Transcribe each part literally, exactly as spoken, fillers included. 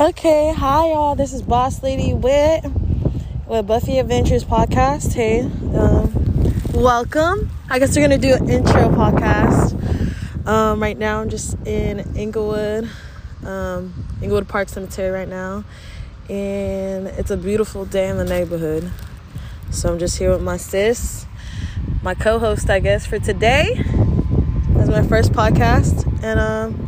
Okay, hi y'all, this is Boss Lady with with Buffy Adventures podcast. Hey, um welcome. I guess we're gonna do an intro podcast. Um right now I'm just in Inglewood, um Inglewood Park Cemetery right now, and it's a beautiful day in the neighborhood, so I'm just here with my sis, my co-host I guess for today. That's my first podcast, and um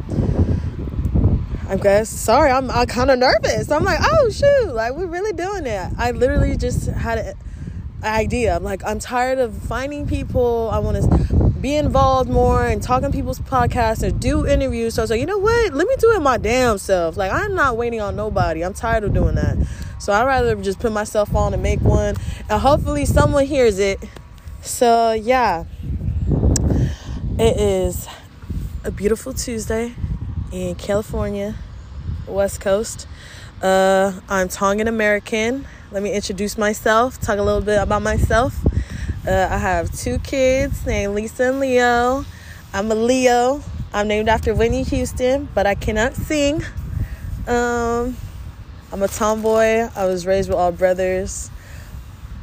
I guess, sorry, I'm, I'm kind of nervous. I'm like, oh, shoot, like, we're really doing it. I literally just had an idea. I'm like, I'm tired of finding people. I want to be involved more and talking people's podcasts and do interviews. So I was like, you know what? Let me do it my damn self. Like, I'm not waiting on nobody. I'm tired of doing that. So I'd rather just put myself on and make one. And hopefully someone hears it. So, yeah. It is a beautiful Tuesday in California, West Coast. Uh, I'm Tongan American. Let me introduce myself, talk a little bit about myself. Uh, I have two kids named Lisa and Leo. I'm a Leo. I'm named after Whitney Houston, but I cannot sing. Um, I'm a tomboy. I was raised with all brothers.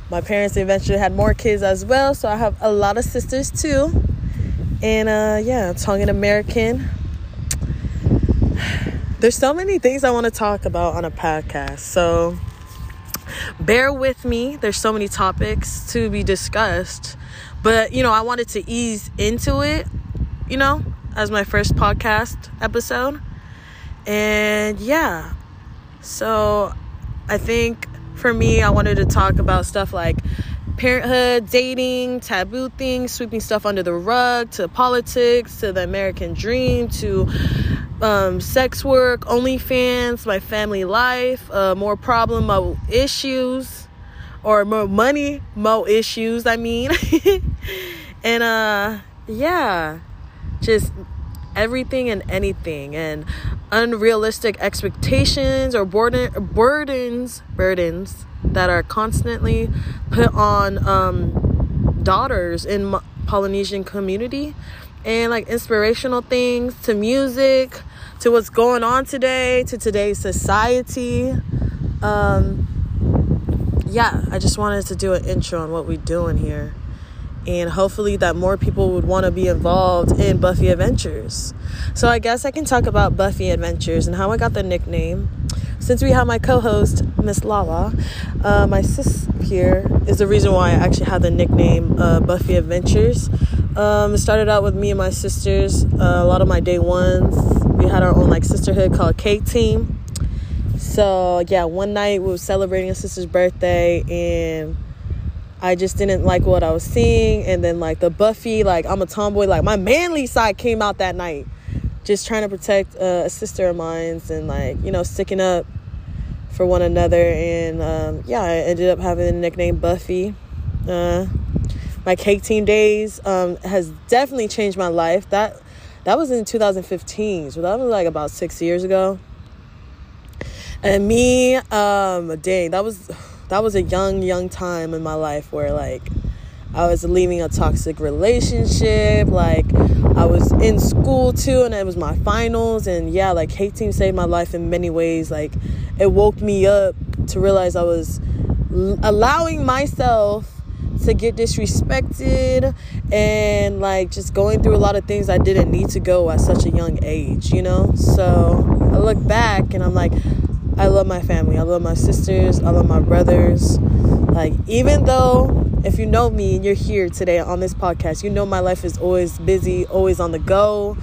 My parents eventually had more kids as well, so I have a lot of sisters too. And uh, yeah, Tongan American. There's so many things I want to talk about on a podcast, so bear with me. There's so many topics to be discussed, but, you know, I wanted to ease into it, you know, as my first podcast episode. And yeah, so I think for me, I wanted to talk about stuff like parenthood, dating, taboo things, sweeping stuff under the rug, to politics, to the American dream, to um, sex work, OnlyFans, my family life, uh, more problem, more issues, or more money, more issues, I mean. And, uh, yeah, just everything and anything, and unrealistic expectations or burden, burdens, burdens that are constantly put on um, daughters in Mo- Polynesian community, and like inspirational things, to music, to what's going on today, to today's society. Um, yeah, I just wanted to do an intro on what we're doing here, and hopefully that more people would want to be involved in Buffy Adventures. So I guess I can talk about Buffy Adventures and how I got the nickname. Since we have my co-host, Miss Lala, uh, my sis here, is the reason why I actually have the nickname uh, Buffy Adventures. Um, it started out with me and my sisters, uh, a lot of my day ones. We had our own like sisterhood called K-Team. So yeah, one night we were celebrating a sister's birthday, and I just didn't like what I was seeing. And then like the Buffy, like I'm a tomboy, like my manly side came out that night. Just trying to protect uh, a sister of mine, and like, you know, sticking up for one another. And um, yeah, I ended up having the nickname Buffy. Uh, my cake team days um, has definitely changed my life. That that was in two thousand fifteen, so that was like about six years ago. And me, um, dang, that was that was a young, young time in my life where like I was leaving a toxic relationship, like I was in school too, and it was my finals. And yeah, like K-Team saved my life in many ways. Like it woke me up to realize I was l- allowing myself to get disrespected, and like just going through a lot of things I didn't need to go at such a young age, you know. So I look back and I'm like, I love my family, I love my sisters, I love my brothers. Like, even though if you know me and you're here today on this podcast, you know my life is always busy, always on the go.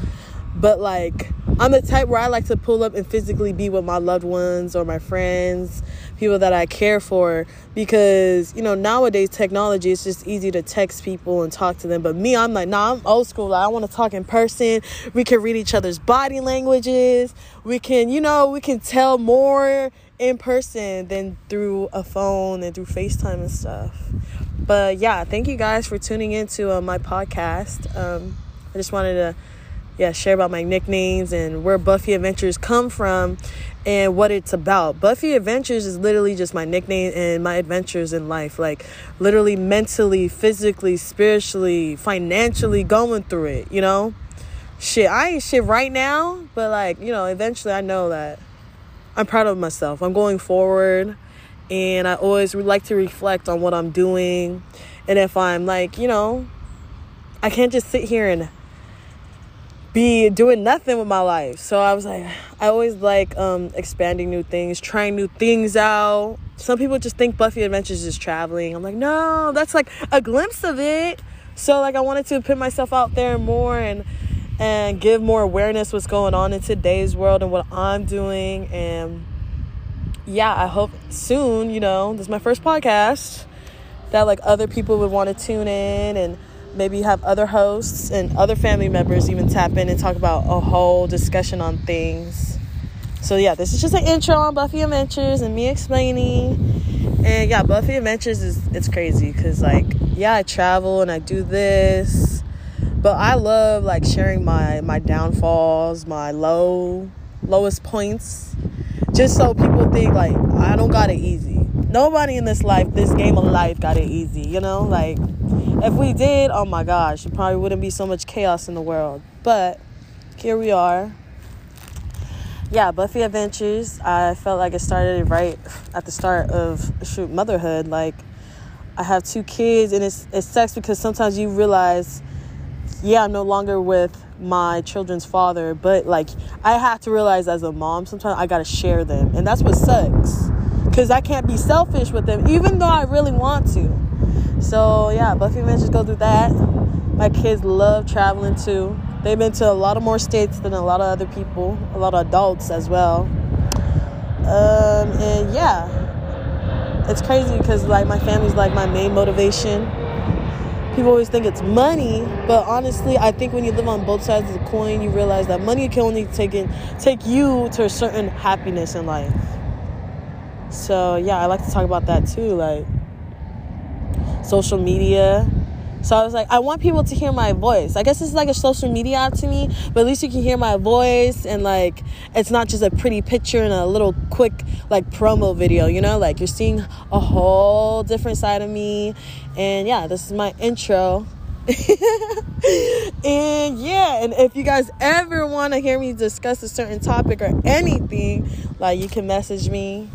But like, I'm the type where I like to pull up and physically be with my loved ones or my friends, people that I care for. Because, you know, nowadays technology, it's just easy to text people and talk to them. But me, I'm like, nah, I'm old school. Like, I want to talk in person. We can read each other's body languages. We can, you know, we can tell more in person than through a phone and through FaceTime and stuff. But yeah, thank you guys for tuning into uh, my podcast. Um, I just wanted to, yeah, share about my nicknames and where Buffy Adventures come from and what it's about. Buffy Adventures is literally just my nickname and my adventures in life. Like literally mentally, physically, spiritually, financially going through it, you know? Shit, I ain't shit right now, but like, you know, eventually I know that I'm proud of myself. I'm going forward, and I always like to reflect on what I'm doing. And if I'm like, you know, I can't just sit here and be doing nothing with my life. So I was like, I always like um, expanding new things, trying new things out. Some people just think Buffy Adventures is traveling. I'm like, no, that's like a glimpse of it. So like I wanted to put myself out there more and and give more awareness what's going on in today's world and what I'm doing. And yeah, I hope soon, you know, this is my first podcast, that like other people would want to tune in and maybe have other hosts and other family members even tap in and talk about a whole discussion on things. So yeah, this is just an intro on Buffy Adventures and me explaining. And yeah, Buffy Adventures is, it's crazy because like, yeah, I travel and I do this, but I love like sharing my my downfalls, my low lowest points, just so people think like I don't got it easy. Nobody in this life, this game of life, got it easy, you know? Like, if we did, oh my gosh, it probably wouldn't be so much chaos in the world. But here we are. Yeah, Buffy Adventures, I felt like it started right at the start of, shoot, motherhood. Like, I have two kids, and it's, it sucks because sometimes you realize, yeah, I'm no longer with my children's father, but, like, I have to realize as a mom, sometimes I got to share them, and that's what sucks. Because I can't be selfish with them, even though I really want to. So, yeah, Buffy Adventures go through that. My kids love traveling, too. They've been to a lot of more states than a lot of other people. A lot of adults as well. Um, and, yeah. It's crazy because, like, my family's, like, my main motivation. People always think it's money. But, honestly, I think when you live on both sides of the coin, you realize that money can only take, in, take you to a certain happiness in life. So, yeah, I like to talk about that, too, like, social media. So I was like, I want people to hear my voice. I guess it's like a social media app to me, but at least you can hear my voice, and, like, it's not just a pretty picture and a little quick, like, promo video, you know? Like, you're seeing a whole different side of me, and, yeah, this is my intro. And yeah, and if you guys ever want to hear me discuss a certain topic or anything, like, you can message me.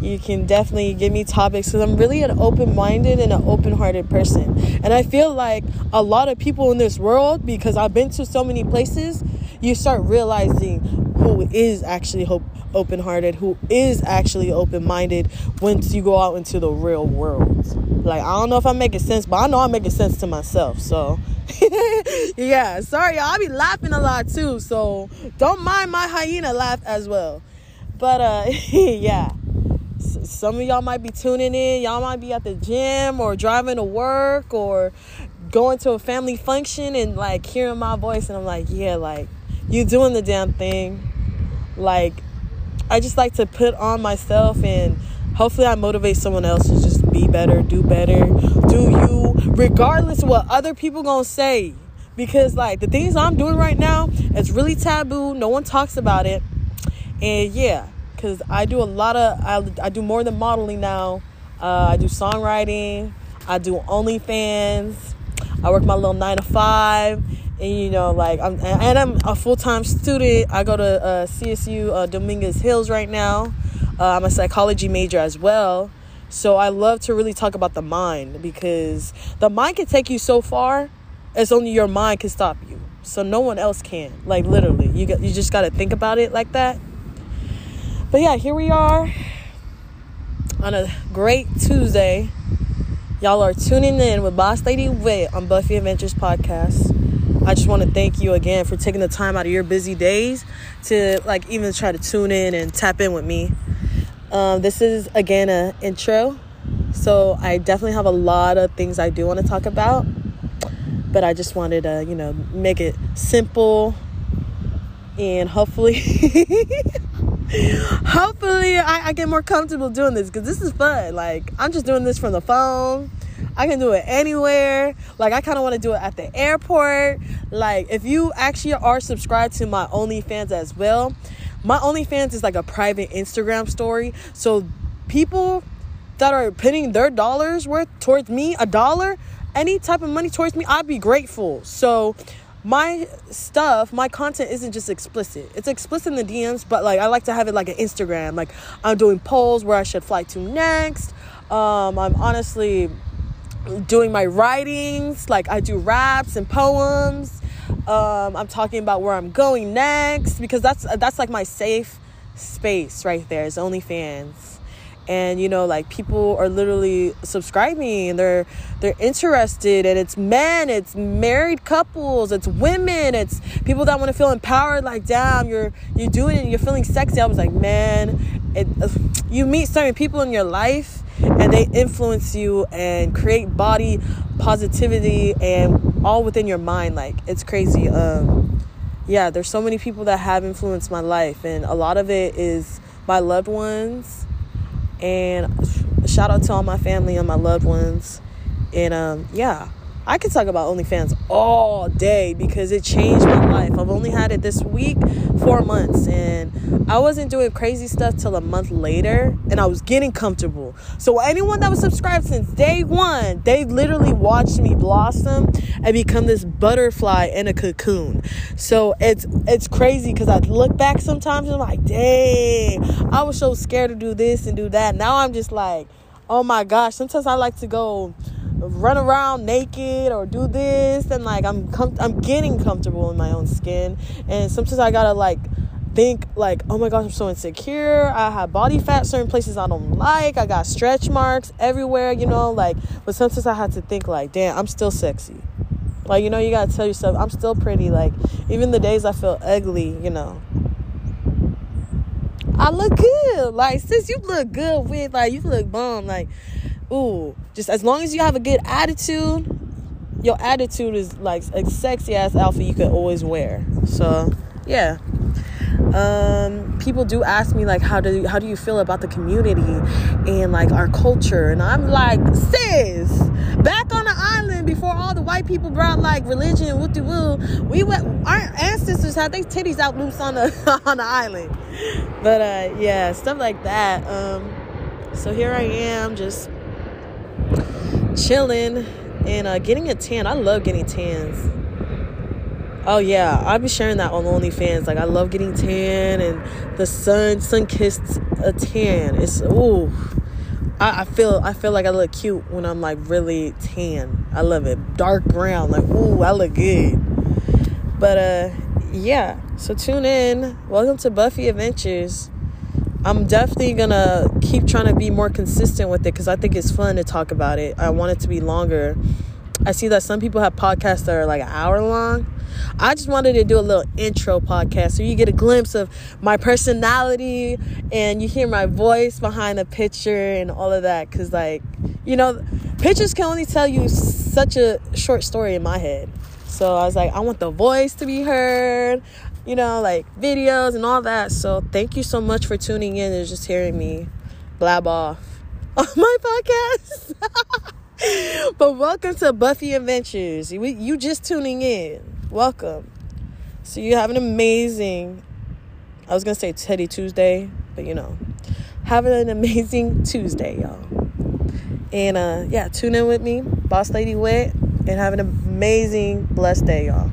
You can definitely give me topics because I'm really an open-minded and an open-hearted person. And I feel like a lot of people in this world, because I've been to so many places, you start realizing who is actually hope- open-hearted, who is actually open-minded once you go out into the real world. Like, I don't know if I'm making sense, but I know I'm making sense to myself. So, yeah, sorry, y'all. I be laughing a lot, too. So, don't mind my hyena laugh as well. But, uh, yeah. Some of y'all might be tuning in. Y'all might be at the gym or driving to work or going to a family function and, like, hearing my voice. And I'm like, yeah, like, you doing the damn thing. Like, I just like to put on myself, and hopefully I motivate someone else to just be better, do better, do you, regardless of what other people gonna say. Because, like, the things I'm doing right now, it's really taboo. No one talks about it. And, yeah. Because I do a lot of, I, I do more than modeling now. Uh, I do songwriting. I do OnlyFans. I work my little nine to five. And, you know, like, I'm, and I'm a full-time student. I go to uh, C S U uh, Dominguez Hills right now. Uh, I'm a psychology major as well. So I love to really talk about the mind, because the mind can take you so far. It's only your mind can stop you. So no one else can. Like, literally. You got, you just got to think about it like that. But yeah, here we are on a great Tuesday. Y'all are tuning in with Boss Lady Wit on Buffy Adventures Podcast. I just want to thank you again for taking the time out of your busy days to, like, even try to tune in and tap in with me. Um, this is, again, an intro. So I definitely have a lot of things I do want to talk about. But I just wanted to, you know, make it simple. And hopefully... Hopefully I, I get more comfortable doing this, because this is fun. Like, I'm just doing this from the phone. I can do it anywhere. Like, I kind of want to do it at the airport. Like, if you actually are subscribed to my OnlyFans as well, my OnlyFans is like a private Instagram story. So people that are putting their dollars worth towards me, a dollar, any type of money towards me, I'd be grateful. So my stuff, my content isn't just explicit. It's explicit in the D Ms, but like I like to have it like an Instagram. Like I'm doing polls where I should fly to next. Um, I'm honestly doing my writings. Like I do raps and poems. Um, I'm talking about where I'm going next, because that's that's like my safe space right there. It's OnlyFans. And, you know, like people are literally subscribing and they're they're interested, and it's men, it's married couples, it's women, it's people that want to feel empowered. Like, damn, you're you're doing it and you're feeling sexy. I was like, man, it, you meet certain people in your life and they influence you and create body positivity and all within your mind. Like, it's crazy. Um, yeah, there's so many people that have influenced my life, and a lot of it is my loved ones. And shout out to all my family and my loved ones. And um, yeah, I could talk about OnlyFans all day because it changed my life. I've only had it this week, four months. And I wasn't doing crazy stuff till a month later. And I was getting comfortable. So anyone that was subscribed since day one, they literally watched me blossom and become this butterfly in a cocoon. So it's it's crazy because I look back sometimes and I'm like, dang, I was so scared to do this and do that. Now I'm just like, oh my gosh, sometimes I like to go run around naked or do this, and like I'm com- I'm getting comfortable in my own skin. And sometimes I gotta like think like, oh my gosh, I'm so insecure, I have body fat certain places I don't like, I got stretch marks everywhere, you know, like. But sometimes I had to think like, damn, I'm still sexy. Like, you know, you gotta tell yourself I'm still pretty. Like, even the days I feel ugly, you know, I look good. Like, sis, you look good with, like, you look bomb. Like, ooh, just as long as you have a good attitude, your attitude is like a sexy ass outfit you could always wear. So yeah, um, people do ask me like, how do you, how do you feel about the community and like our culture? And I'm like, sis, back on the island before all the white people brought like religion, woo de woo, we went, our ancestors had their titties out loose on the on the island. But uh, yeah, stuff like that. Um, so here I am, just chilling and uh, getting a tan. I love getting tans. Oh yeah, I'll be sharing that on OnlyFans. Like, I love getting tan, and the sun sun kissed a tan. It's ooh, I, I feel I feel like I look cute when I'm like really tan. I love it. Dark brown, like ooh, I look good. But uh, yeah. So tune in. Welcome to Buffy Adventures. I'm definitely gonna keep trying to be more consistent with it because I think it's fun to talk about it. I want it to be longer. I see that some people have podcasts that are like an hour long. I just wanted to do a little intro podcast so you get a glimpse of my personality and you hear my voice behind the picture and all of that, because, like, you know, pictures can only tell you such a short story in my head. So I was like, I want the voice to be heard, you know, like videos and all that. So thank you so much for tuning in and just hearing me blab off on my podcast. But welcome to Buffy Adventures. You, you just tuning in. Welcome. So you have an amazing, I was going to say Teddy Tuesday, but you know, have an amazing Tuesday, y'all. And uh, yeah, tune in with me, Boss Lady Wit, and have an amazing, blessed day, y'all.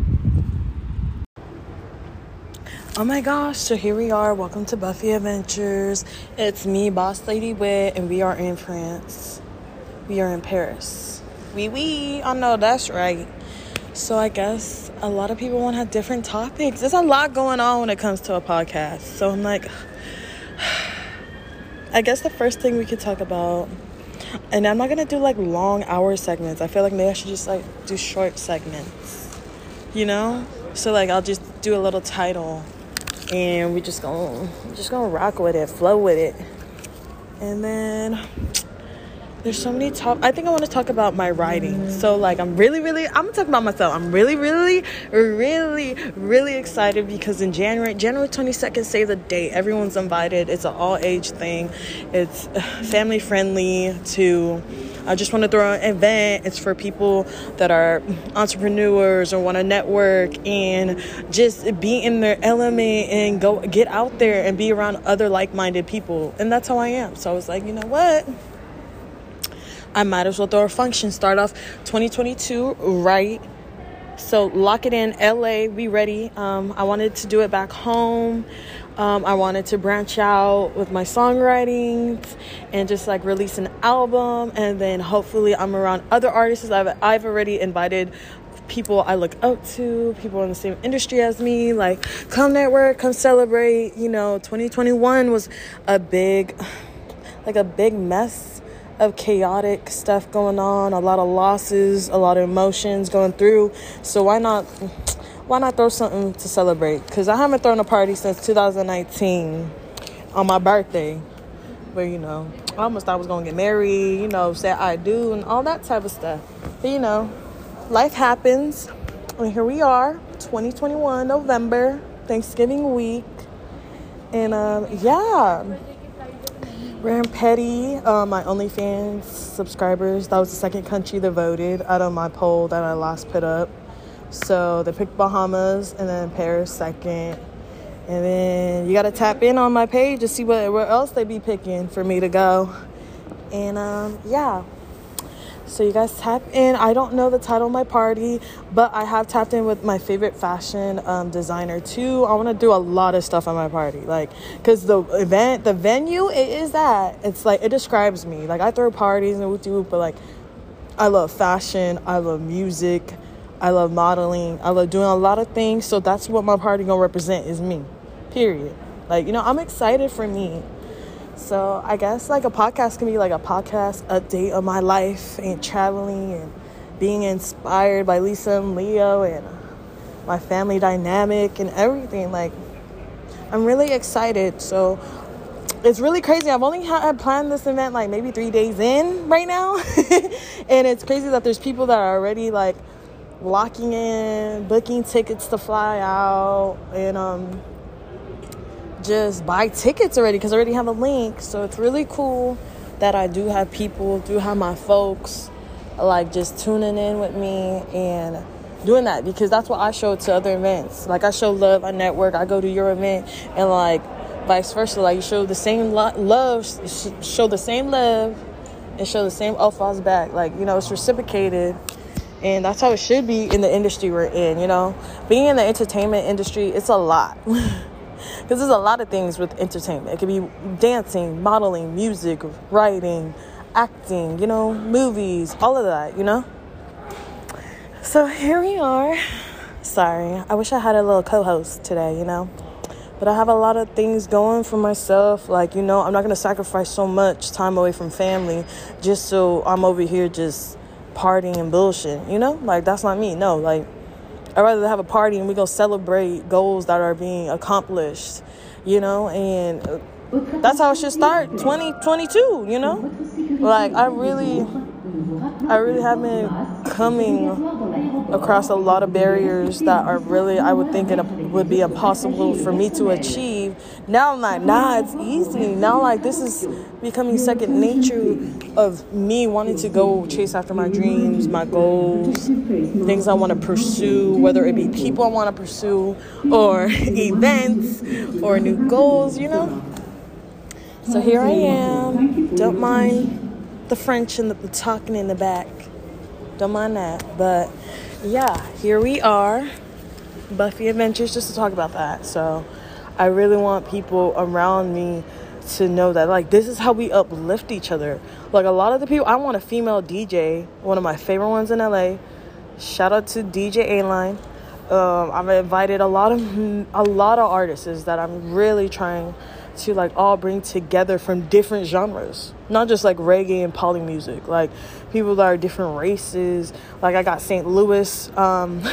Oh my gosh, so here we are. Welcome to Buffy Adventures. It's me, Boss Lady Wit, and we are in France. We are in Paris. Oui, oui. I know that's right. So I guess a lot of people want to have different topics. There's a lot going on when it comes to a podcast. So I'm like, I guess the first thing we could talk about, and I'm not going to do like long hour segments. I feel like maybe I should just like do short segments, you know? So like I'll just do a little title. And we just gonna just gonna rock with it, flow with it. And then there's so many top. I think I want to talk about my writing. So like I'm really, really. I'm gonna talk about myself. I'm really, really, really, really excited because in January, January twenty-second, save the date. Everyone's invited. It's an all age thing. It's family friendly too. I just want to throw an event. It's for people that are entrepreneurs or want to network and just be in their element and go get out there and be around other like-minded people. And that's how I am. So I was like, you know what? I might as well throw a function. Start off twenty twenty-two right So lock it in, L A, we ready. Um, I wanted to do it back home. Um, I wanted to branch out with my songwriting and just like release an album. And then hopefully I'm around other artists. I've, I've already invited people I look up to, people in the same industry as me, like come network, come celebrate. You know, twenty twenty-one was a big, like a big mess of chaotic stuff going on, a lot of losses, a lot of emotions going through. So why not why not throw something to celebrate? Because I haven't thrown a party since two thousand nineteen on my birthday, where, you know, I almost thought I was gonna get married, you know, say I do and all that type of stuff. But, you know, life happens, and here we are, twenty twenty-one, November, Thanksgiving week. And um yeah, Ram Petty, uh, my OnlyFans subscribers, that was the second country that voted out of my poll that I last put up. So they picked Bahamas and then Paris second. And then you got to tap in on my page to see what where else they be picking for me to go. And um, yeah, so you guys tap in. I don't know the title of my party, but I have tapped in with my favorite fashion um, designer too. I want to do a lot of stuff at my party, like, because the event, the venue, it is that. It's like, it describes me. Like, I throw parties and whoop-de-whoop, but like, I love fashion. I love music. I love modeling. I love doing a lot of things. So that's what my party gonna represent, is me, period. Like, you know, I'm excited for me. So I guess like a podcast can be like a podcast update of my life and traveling and being inspired by Lisa and Leo and my family dynamic and everything. Like, I'm really excited. So it's really crazy. I've only had planned this event like maybe three days in right now. And it's crazy that there's people that are already like locking in, booking tickets to fly out, and um just buy tickets already, because I already have a link. So it's really cool that I do have people, do have my folks like just tuning in with me and doing that, because that's what I show to other events. Like, I show love, I network, I go to your event, and like vice versa. Like, you show the same lo- love, sh- show the same love, and show the same offers back. Like, you know, it's reciprocated. And that's how it should be in the industry we're in, you know. Being in the entertainment industry, it's a lot. Because there's a lot of things with entertainment. It could be dancing, modeling, music, writing, acting, you know, movies, all of that, you know. So here we are. Sorry, I wish I had a little co-host today, you know. But I have a lot of things going for myself. Like, you know, I'm not going to sacrifice so much time away from family just so I'm over here just partying and bullshit, you know. Like, that's not me. No, like, I'd rather have a party and we go celebrate goals that are being accomplished, you know. And that's how it should start twenty twenty-two, you know. Like, I really I really have been coming across a lot of barriers that are really, I would think it would be impossible for me to achieve. Now I'm like, nah, it's easy. Now, like, this is becoming second nature of me wanting to go chase after my dreams, my goals, things I want to pursue, whether it be people I want to pursue or events or new goals, you know. So here I am. Don't mind the French and the, the talking in the back. Don't mind that. But yeah, here we are. Buffy Adventures, just to talk about that. So I really want people around me to know that, like, this is how we uplift each other. Like, a lot of the people, I want a female D J, one of my favorite ones in L A. Shout out to D J A-Line. Um, I've invited a lot of a lot of artists that I'm really trying to like all bring together from different genres, not just like reggae and poly music, like people that are different races. Like, I got Saint Louis, um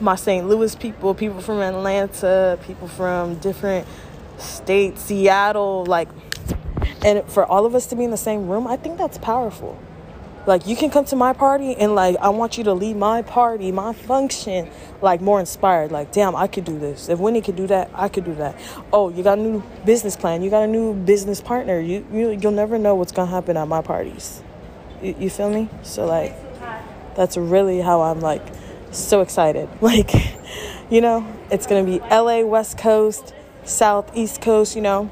my Saint Louis people people from Atlanta, people from different states, Seattle, like, and for all of us to be in the same room, I think that's powerful. Like, you can come to my party and like, I want you to leave my party, my function, like more inspired. Like, damn, I could do this. If Winnie could do that, I could do that. Oh, you got a new business plan. You got a new business partner. You, you you'll never know what's gonna happen at my parties. You, you feel me? So like, that's really how I'm like so excited. Like, you know, it's gonna be L A West Coast, South East Coast. You know,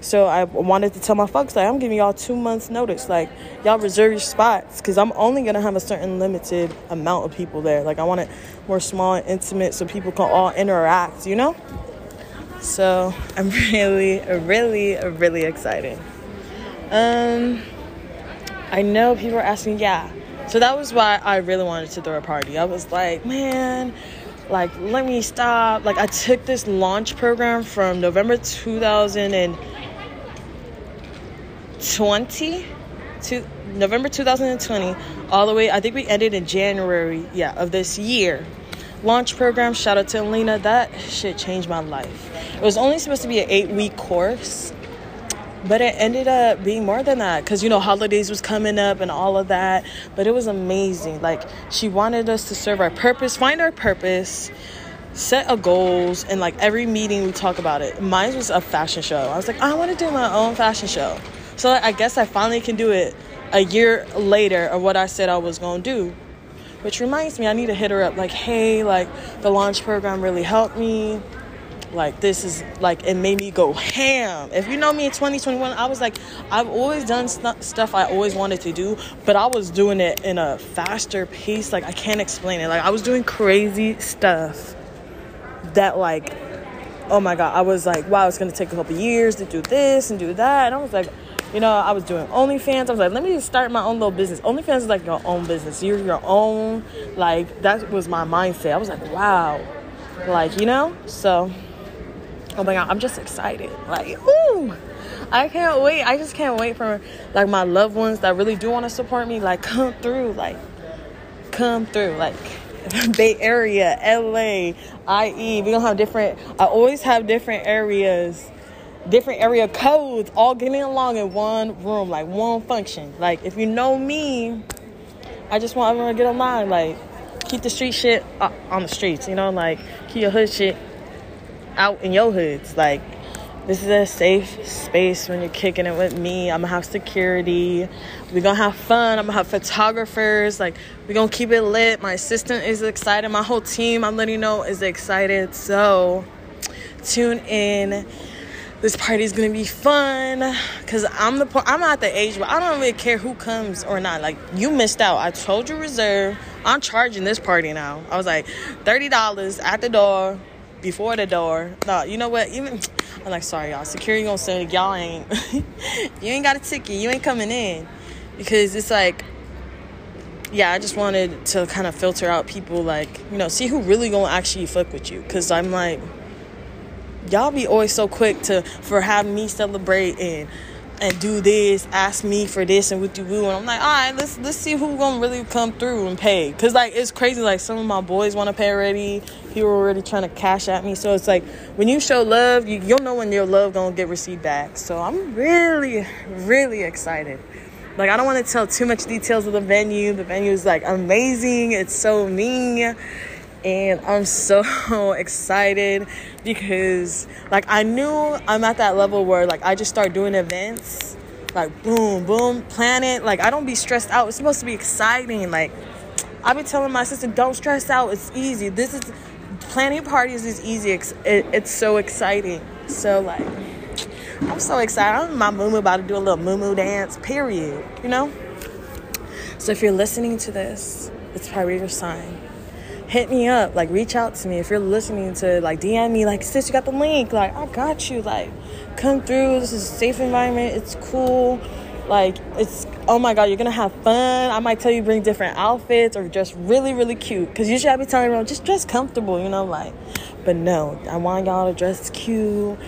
So I wanted to tell my folks, like, I'm giving y'all two months notice. Like, y'all reserve your spots because I'm only going to have a certain limited amount of people there. Like, I want it more small and intimate so people can all interact, you know? So I'm really, really, really excited. Um, I know people are asking, yeah. So that was why I really wanted to throw a party. I was like, man... Like, let me stop. Like, I took this launch program from November twenty twenty to November twenty twenty all the way. I think we ended in January, yeah, of this year. Launch program, shout out to Alina. That shit changed my life. It was only supposed to be an eight-week course, but it ended up being more than that because, you know, holidays was coming up and all of that. But it was amazing. Like, she wanted us to serve our purpose, find our purpose, set our goals. And, like, every meeting we talk about it. Mine was a fashion show. I was like, I want to do my own fashion show. So like, I guess I finally can do it a year later of what I said I was going to do. Which reminds me, I need to hit her up. Like, hey, like, the launch program really helped me. Like, this is, like, it made me go ham. If you know me in twenty twenty-one, I was like, I've always done st- stuff I always wanted to do, but I was doing it in a faster pace. Like, I can't explain it. Like, I was doing crazy stuff that, like, oh, my God. I was like, wow, it's going to take a couple years to do this and do that. And I was like, you know, I was doing OnlyFans. I was like, let me just start my own little business. OnlyFans is, like, your own business. You're your own. Like, that was my mindset. I was like, wow. Like, you know? So... oh my God, I'm just excited. Like, ooh, I can't wait. I just can't wait for, like, my loved ones that really do want to support me. Like, come through. Like, come through. Like, Bay Area, L A, I E. We're going to have different, I always have different areas, different area codes all getting along in one room, like one function. Like, if you know me, I just want everyone to get online. Like, keep the street shit on the streets, you know? Like, keep your hood shit out in your hoods. Like, this is a safe space. When you're kicking it with me, I'm gonna have security, we're gonna have fun, I'm gonna have photographers. Like, we're gonna keep it lit. My assistant is excited, my whole team, I'm letting you know, is excited. So tune in. This party is gonna be fun because i'm the par- i'm at the age where I don't really care who comes or not. Like, you missed out. I told you reserve. I'm charging this party now. I was like thirty dollars at the door. Before the door. No, you know what? Even I'm like, sorry, y'all. Security gonna say y'all ain't. You ain't got a ticket. You ain't coming in. Because it's like, yeah, I just wanted to kind of filter out people. Like, you know, see who really gonna actually fuck with you. Because I'm like, y'all be always so quick to for having me celebrate and and do this, ask me for this and woo woo. And I'm like, all right, let's let's see who gonna really come through and pay. Because, like, it's crazy. Like, some of my boys want to pay already. People are already trying to cash at me. So it's like, when you show love, you, you'll know when your love gonna get received back. So I'm really, really excited. Like, I don't want to tell too much details of the venue. The venue is, like, amazing. It's so mean. And I'm so excited because, like, I knew I'm at that level where, like, I just start doing events. Like, boom, boom, plan it. Like, I don't be stressed out. It's supposed to be exciting. Like, I've been telling my sister, don't stress out. It's easy. This is, planning parties is easy. It, it's so exciting. So, like, I'm so excited. I'm in my moo-moo about to do a little moo-moo dance, period. You know? So if you're listening to this, it's probably your sign. Hit me up. Like, reach out to me. If you're listening to, like, D M me. Like, sis, you got the link. Like, I got you. Like, come through. This is a safe environment. It's cool. Like, it's, oh, my God, you're going to have fun. I might tell you bring different outfits or just really, really cute. Because usually I be telling everyone, just dress comfortable, you know? Like, but no, I want y'all to dress cute.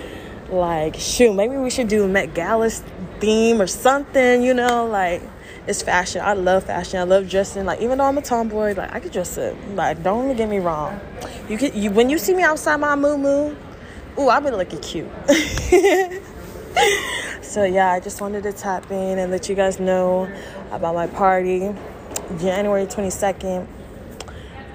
Like, shoot, maybe we should do a Met Gala theme or something, you know? Like, it's fashion. I love fashion. I love dressing. Like, even though I'm a tomboy, like, I could dress up. Like, don't get me wrong. You can, you, when you see me outside my moo-moo, ooh, I've been looking cute. So, yeah, I just wanted to tap in and let you guys know about my party, January twenty-second.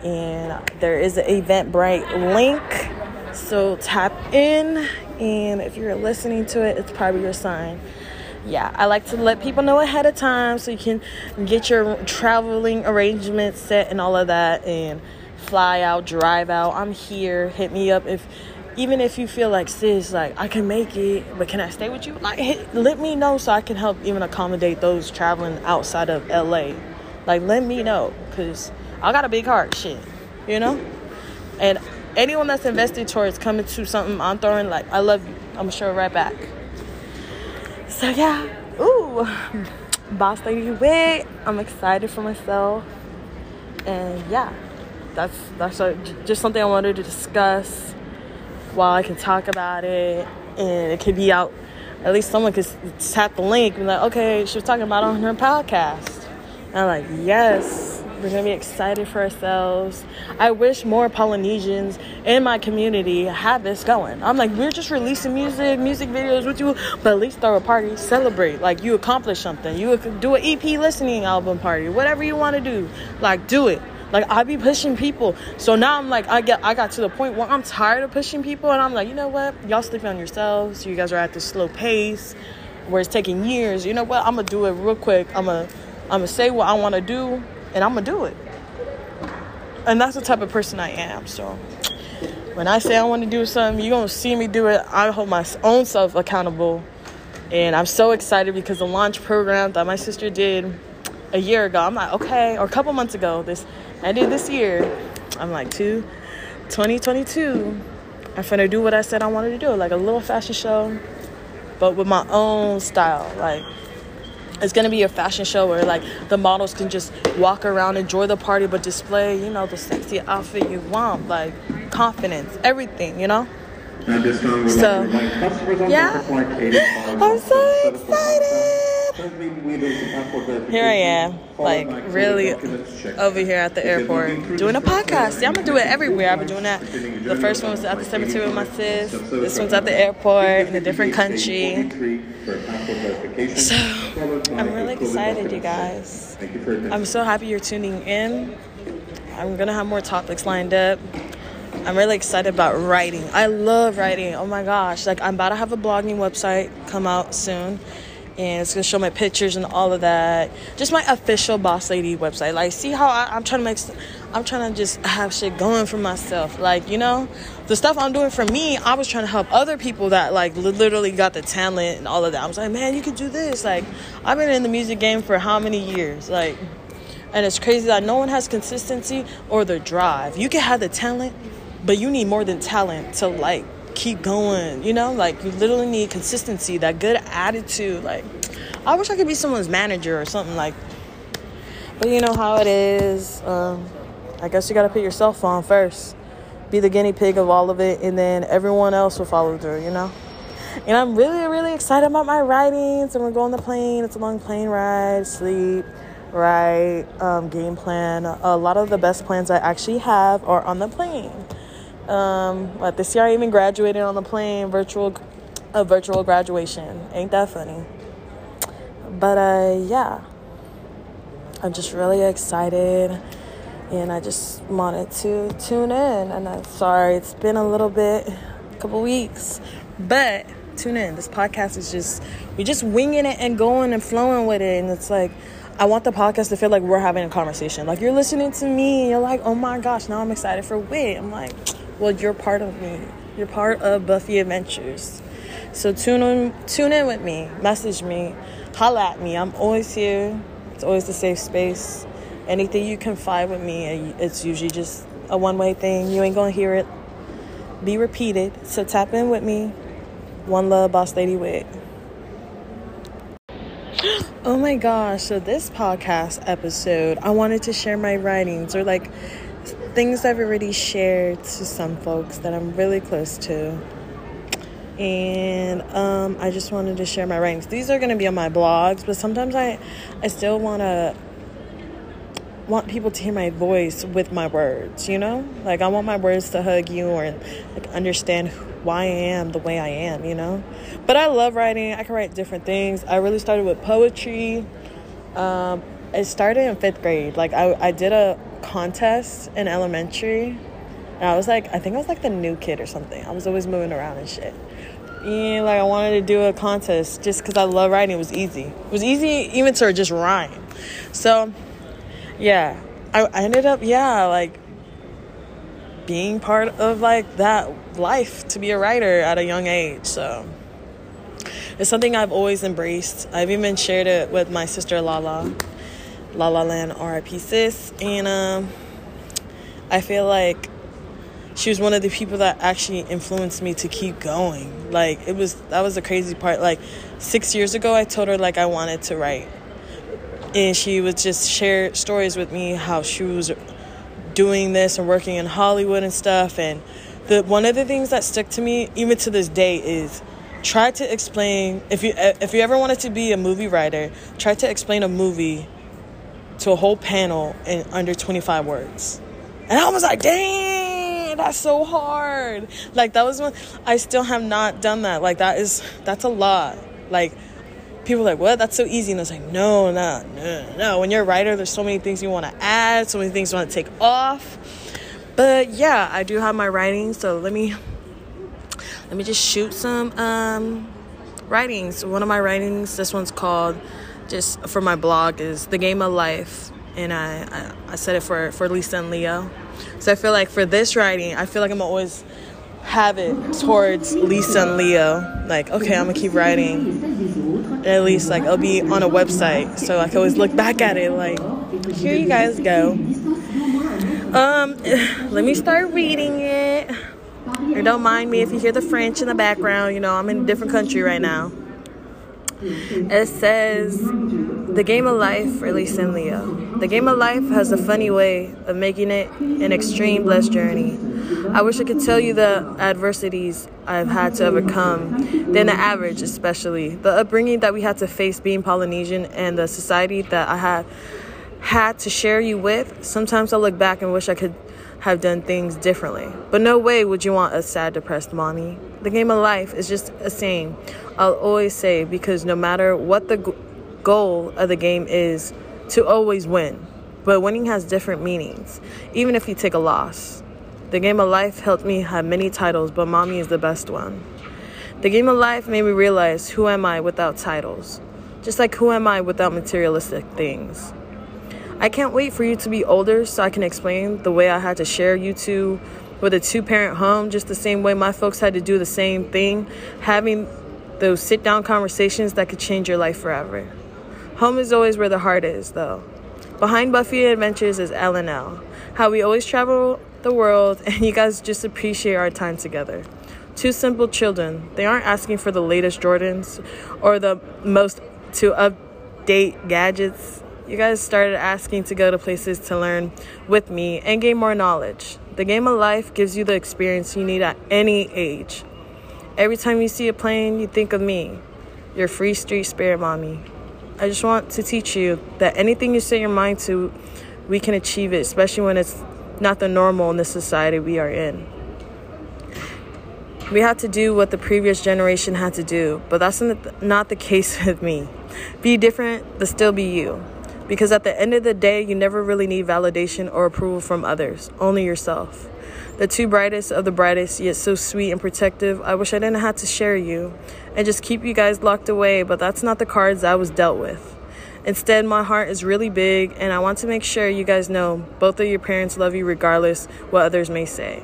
And there is an Eventbrite link. So, tap in. And if you're listening to it, it's probably your sign. Yeah, I like to let people know ahead of time so you can get your traveling arrangements set and all of that and fly out, drive out. I'm here. Hit me up if even if you feel like, sis, like, I can make it, but can I stay with you? Like, hit, let me know so I can help even accommodate those traveling outside of L A. Like, let me know, because I got a big heart, shit, you know? And anyone that's invested towards coming to something I'm throwing, like, I love you. I'm sure right back. So, yeah. Ooh. Boss Lady Wig. I'm excited for myself. And, yeah. That's that's a, just something I wanted to discuss while I can talk about it. And it could be out. At least someone could tap the link and be like, okay, she was talking about it on her podcast. And I'm like, yes. We're going to be excited for ourselves. I wish more Polynesians in my community had this going. I'm like, we're just releasing music, music videos with you, but at least throw a party, celebrate. Like, you accomplished something. You do an E P listening album party, whatever you want to do. Like, do it. Like, I be pushing people. So now I'm like, I get, I got to the point where I'm tired of pushing people. And I'm like, you know what? Y'all sleeping on yourselves. You guys are at this slow pace where it's taking years. You know what? I'm going to do it real quick. I'm going to I'm gonna say what I want to do. And I'm going to do it. And that's the type of person I am. So when I say I want to do something, you're going to see me do it. I hold my own self accountable. And I'm so excited because the launch program that my sister did a year ago, I'm like, okay, or a couple months ago, this I did this year. I'm like, two, twenty twenty-two, I'm finna do what I said I wanted to do. Like a little fashion show, but with my own style. Like, it's going to be a fashion show where, like, the models can just walk around, enjoy the party, but display, you know, the sexy outfit you want. Like, confidence, everything, you know? So, yeah. I'm so excited. Here I am, like, really over here at the airport doing a podcast. Yeah, I'm going to do it everywhere. I've been doing that. The first one was at the cemetery with my sis. This one's at the airport in a different country. So, I'm really excited, you guys. I'm so happy you're tuning in. I'm going to have more topics lined up. I'm really excited about writing. I love writing. Oh, my gosh. Like, I'm about to have a blogging website come out soon. And it's going to show my pictures and all of that. Just my official Boss Lady website. Like, see how I, I'm trying to make... I'm trying to just have shit going for myself. Like, you know, the stuff I'm doing for me, I was trying to help other people that, like, literally got the talent and all of that. I was like, man, you could do this. Like, I've been in the music game for how many years? Like, and it's crazy that no one has consistency or the drive. You can have the talent, but you need more than talent to, like, keep going. You know, like, you literally need consistency, that good attitude. Like, I wish I could be someone's manager or something, like, but you know how it is. Um... I guess you got to put yourself on first. Be the guinea pig of all of it, and then everyone else will follow through, you know? And I'm really, really excited about my writings. I'm going to go on the plane. It's a long plane ride, sleep, write, um, game plan. A lot of the best plans I actually have are on the plane. Um, like this year, I even graduated on the plane, virtual, a virtual graduation. Ain't that funny? But, uh, yeah. I'm just really excited. And I just wanted to tune in. And I'm sorry, it's been a little bit, a couple weeks. But tune in. This podcast is just, we're just winging it and going and flowing with it. And it's like, I want the podcast to feel like we're having a conversation. Like, you're listening to me. And you're like, oh my gosh, now I'm excited for Wit. I'm like, well, you're part of me. You're part of Buffy Adventures. So tune in, tune in with me. Message me. Holla at me. I'm always here. It's always a safe space. Anything you confide with me, it's usually just a one-way thing. You ain't gonna hear it be repeated. So tap in with me. One love, Boss Lady Wit. Oh my gosh! So this podcast episode, I wanted to share my writings, or like things I've already shared to some folks that I'm really close to, and um, I just wanted to share my writings. These are gonna be on my blogs, but sometimes I, I still wanna. want people to hear my voice with my words, you know? Like, I want my words to hug you, or like understand why I am the way I am, you know? But I love writing. I can write different things. I really started with poetry. Um, it started in fifth grade. Like, I, I did a contest in elementary. And I was like, I think I was like the new kid or something. I was always moving around and shit. And like, I wanted to do a contest just because I love writing. It was easy. It was easy even to just rhyme. So... yeah, I, I ended up, yeah, like, being part of like that life to be a writer at a young age. So it's something I've always embraced. I've even shared it with my sister Lala, Lala Land, R I P sis. And um, I feel like she was one of the people that actually influenced me to keep going. Like, it was, that was the crazy part. Like, six years ago, I told her like I wanted to write, and she would just share stories with me how she was doing this and working in Hollywood and stuff. And the one of the things that stuck to me even to this day is, try to explain, if you if you ever wanted to be a movie writer, try to explain a movie to a whole panel in under twenty-five words. And I was like, dang, that's so hard. Like, that was one, I still have not done that. Like, that is, that's a lot. Like, people are like, what? That's so easy. And I was like, no, no, no, no. When you're a writer, there's so many things you want to add, so many things you want to take off. But yeah, I do have my writing, so let me... Let me just shoot some um, writings. One of my writings, this one's called, just for my blog, is The Game of Life. And I, I, I said it for, for Lisa and Leo. So I feel like for this writing, I feel like I'm always have it towards Lisa and Leo. Like, okay, I'm going to keep writing. And at least, like, I'll be on a website, so I can always look back at it. Like, here you guys go. Um, let me start reading it. Or don't mind me if you hear the French in the background. You know, I'm in a different country right now. It says, The Game of Life, released in Leo. The Game of Life has a funny way of making it an extreme blessed journey. I wish I could tell you the adversities I've had to overcome, than the average especially. The upbringing that we had to face being Polynesian, and the society that I had had to share you with. Sometimes I look back and wish I could have done things differently, but no way would you want a sad, depressed mommy. The game of life is just a saying I'll always say, because no matter what the g- goal of the game is, to always win, but winning has different meanings, even if you take a loss. The game of life helped me have many titles, but mommy is the best one. The game of life made me realize, who am I without titles, just like who am I without materialistic things. I can't wait for you to be older so I can explain the way I had to share you two with a two-parent home, just the same way my folks had to do the same thing, having those sit-down conversations that could change your life forever. Home is always where the heart is, though. Behind Buffy Adventures is L and L, how we always travel the world, and you guys just appreciate our time together. Two simple children. They aren't asking for the latest Jordans or the most to-update gadgets. You guys started asking to go to places to learn with me and gain more knowledge. The game of life gives you the experience you need at any age. Every time you see a plane, you think of me, your free street spirit mommy. I just want to teach you that anything you set your mind to, we can achieve it, especially when it's not the normal in the society we are in. We have to do what the previous generation had to do, but that's not the case with me. Be different, but still be you. Because at the end of the day, you never really need validation or approval from others, only yourself. The two brightest of the brightest, yet so sweet and protective. I wish I didn't have to share you and just keep you guys locked away, but that's not the cards I was dealt with. Instead, my heart is really big, and I want to make sure you guys know both of your parents love you regardless what others may say.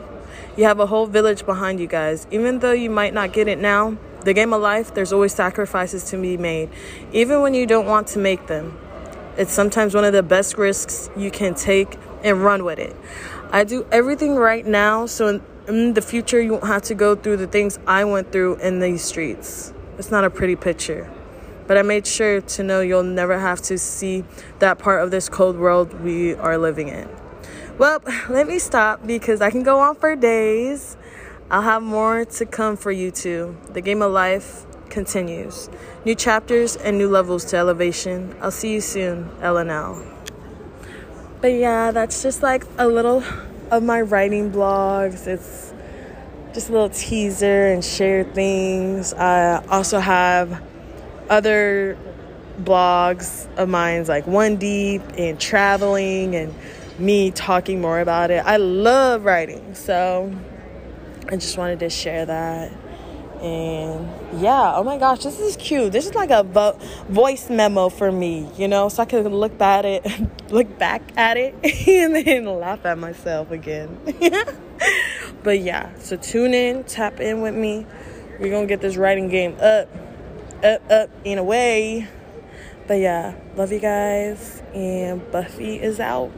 You have a whole village behind you guys, even though you might not get it now. The game of life, there's always sacrifices to be made, even when you don't want to make them. It's sometimes one of the best risks you can take, and run with it. I do everything right now, so in, in the future you won't have to go through the things I went through in these streets. It's not a pretty picture, but I made sure to know you'll never have to see that part of this cold world we are living in. Well, let me stop because I can go on for days. I'll have more to come for you two. The game of life continues. New chapters and new levels to elevation. I'll see you soon, L and L. But yeah, that's just like a little of my writing blogs. It's just a little teaser and share things. I also have other blogs of mine, like One Deep and traveling and me talking more about it. I love writing, so I just wanted to share that. And yeah, oh my gosh, this is cute. This is like a vo- voice memo for me, you know, so I can look at it, look back at it, and then laugh at myself again. But yeah, so tune in, tap in with me. We're gonna get this writing game up, up, up in a way. But yeah, love you guys, and Buffy is out.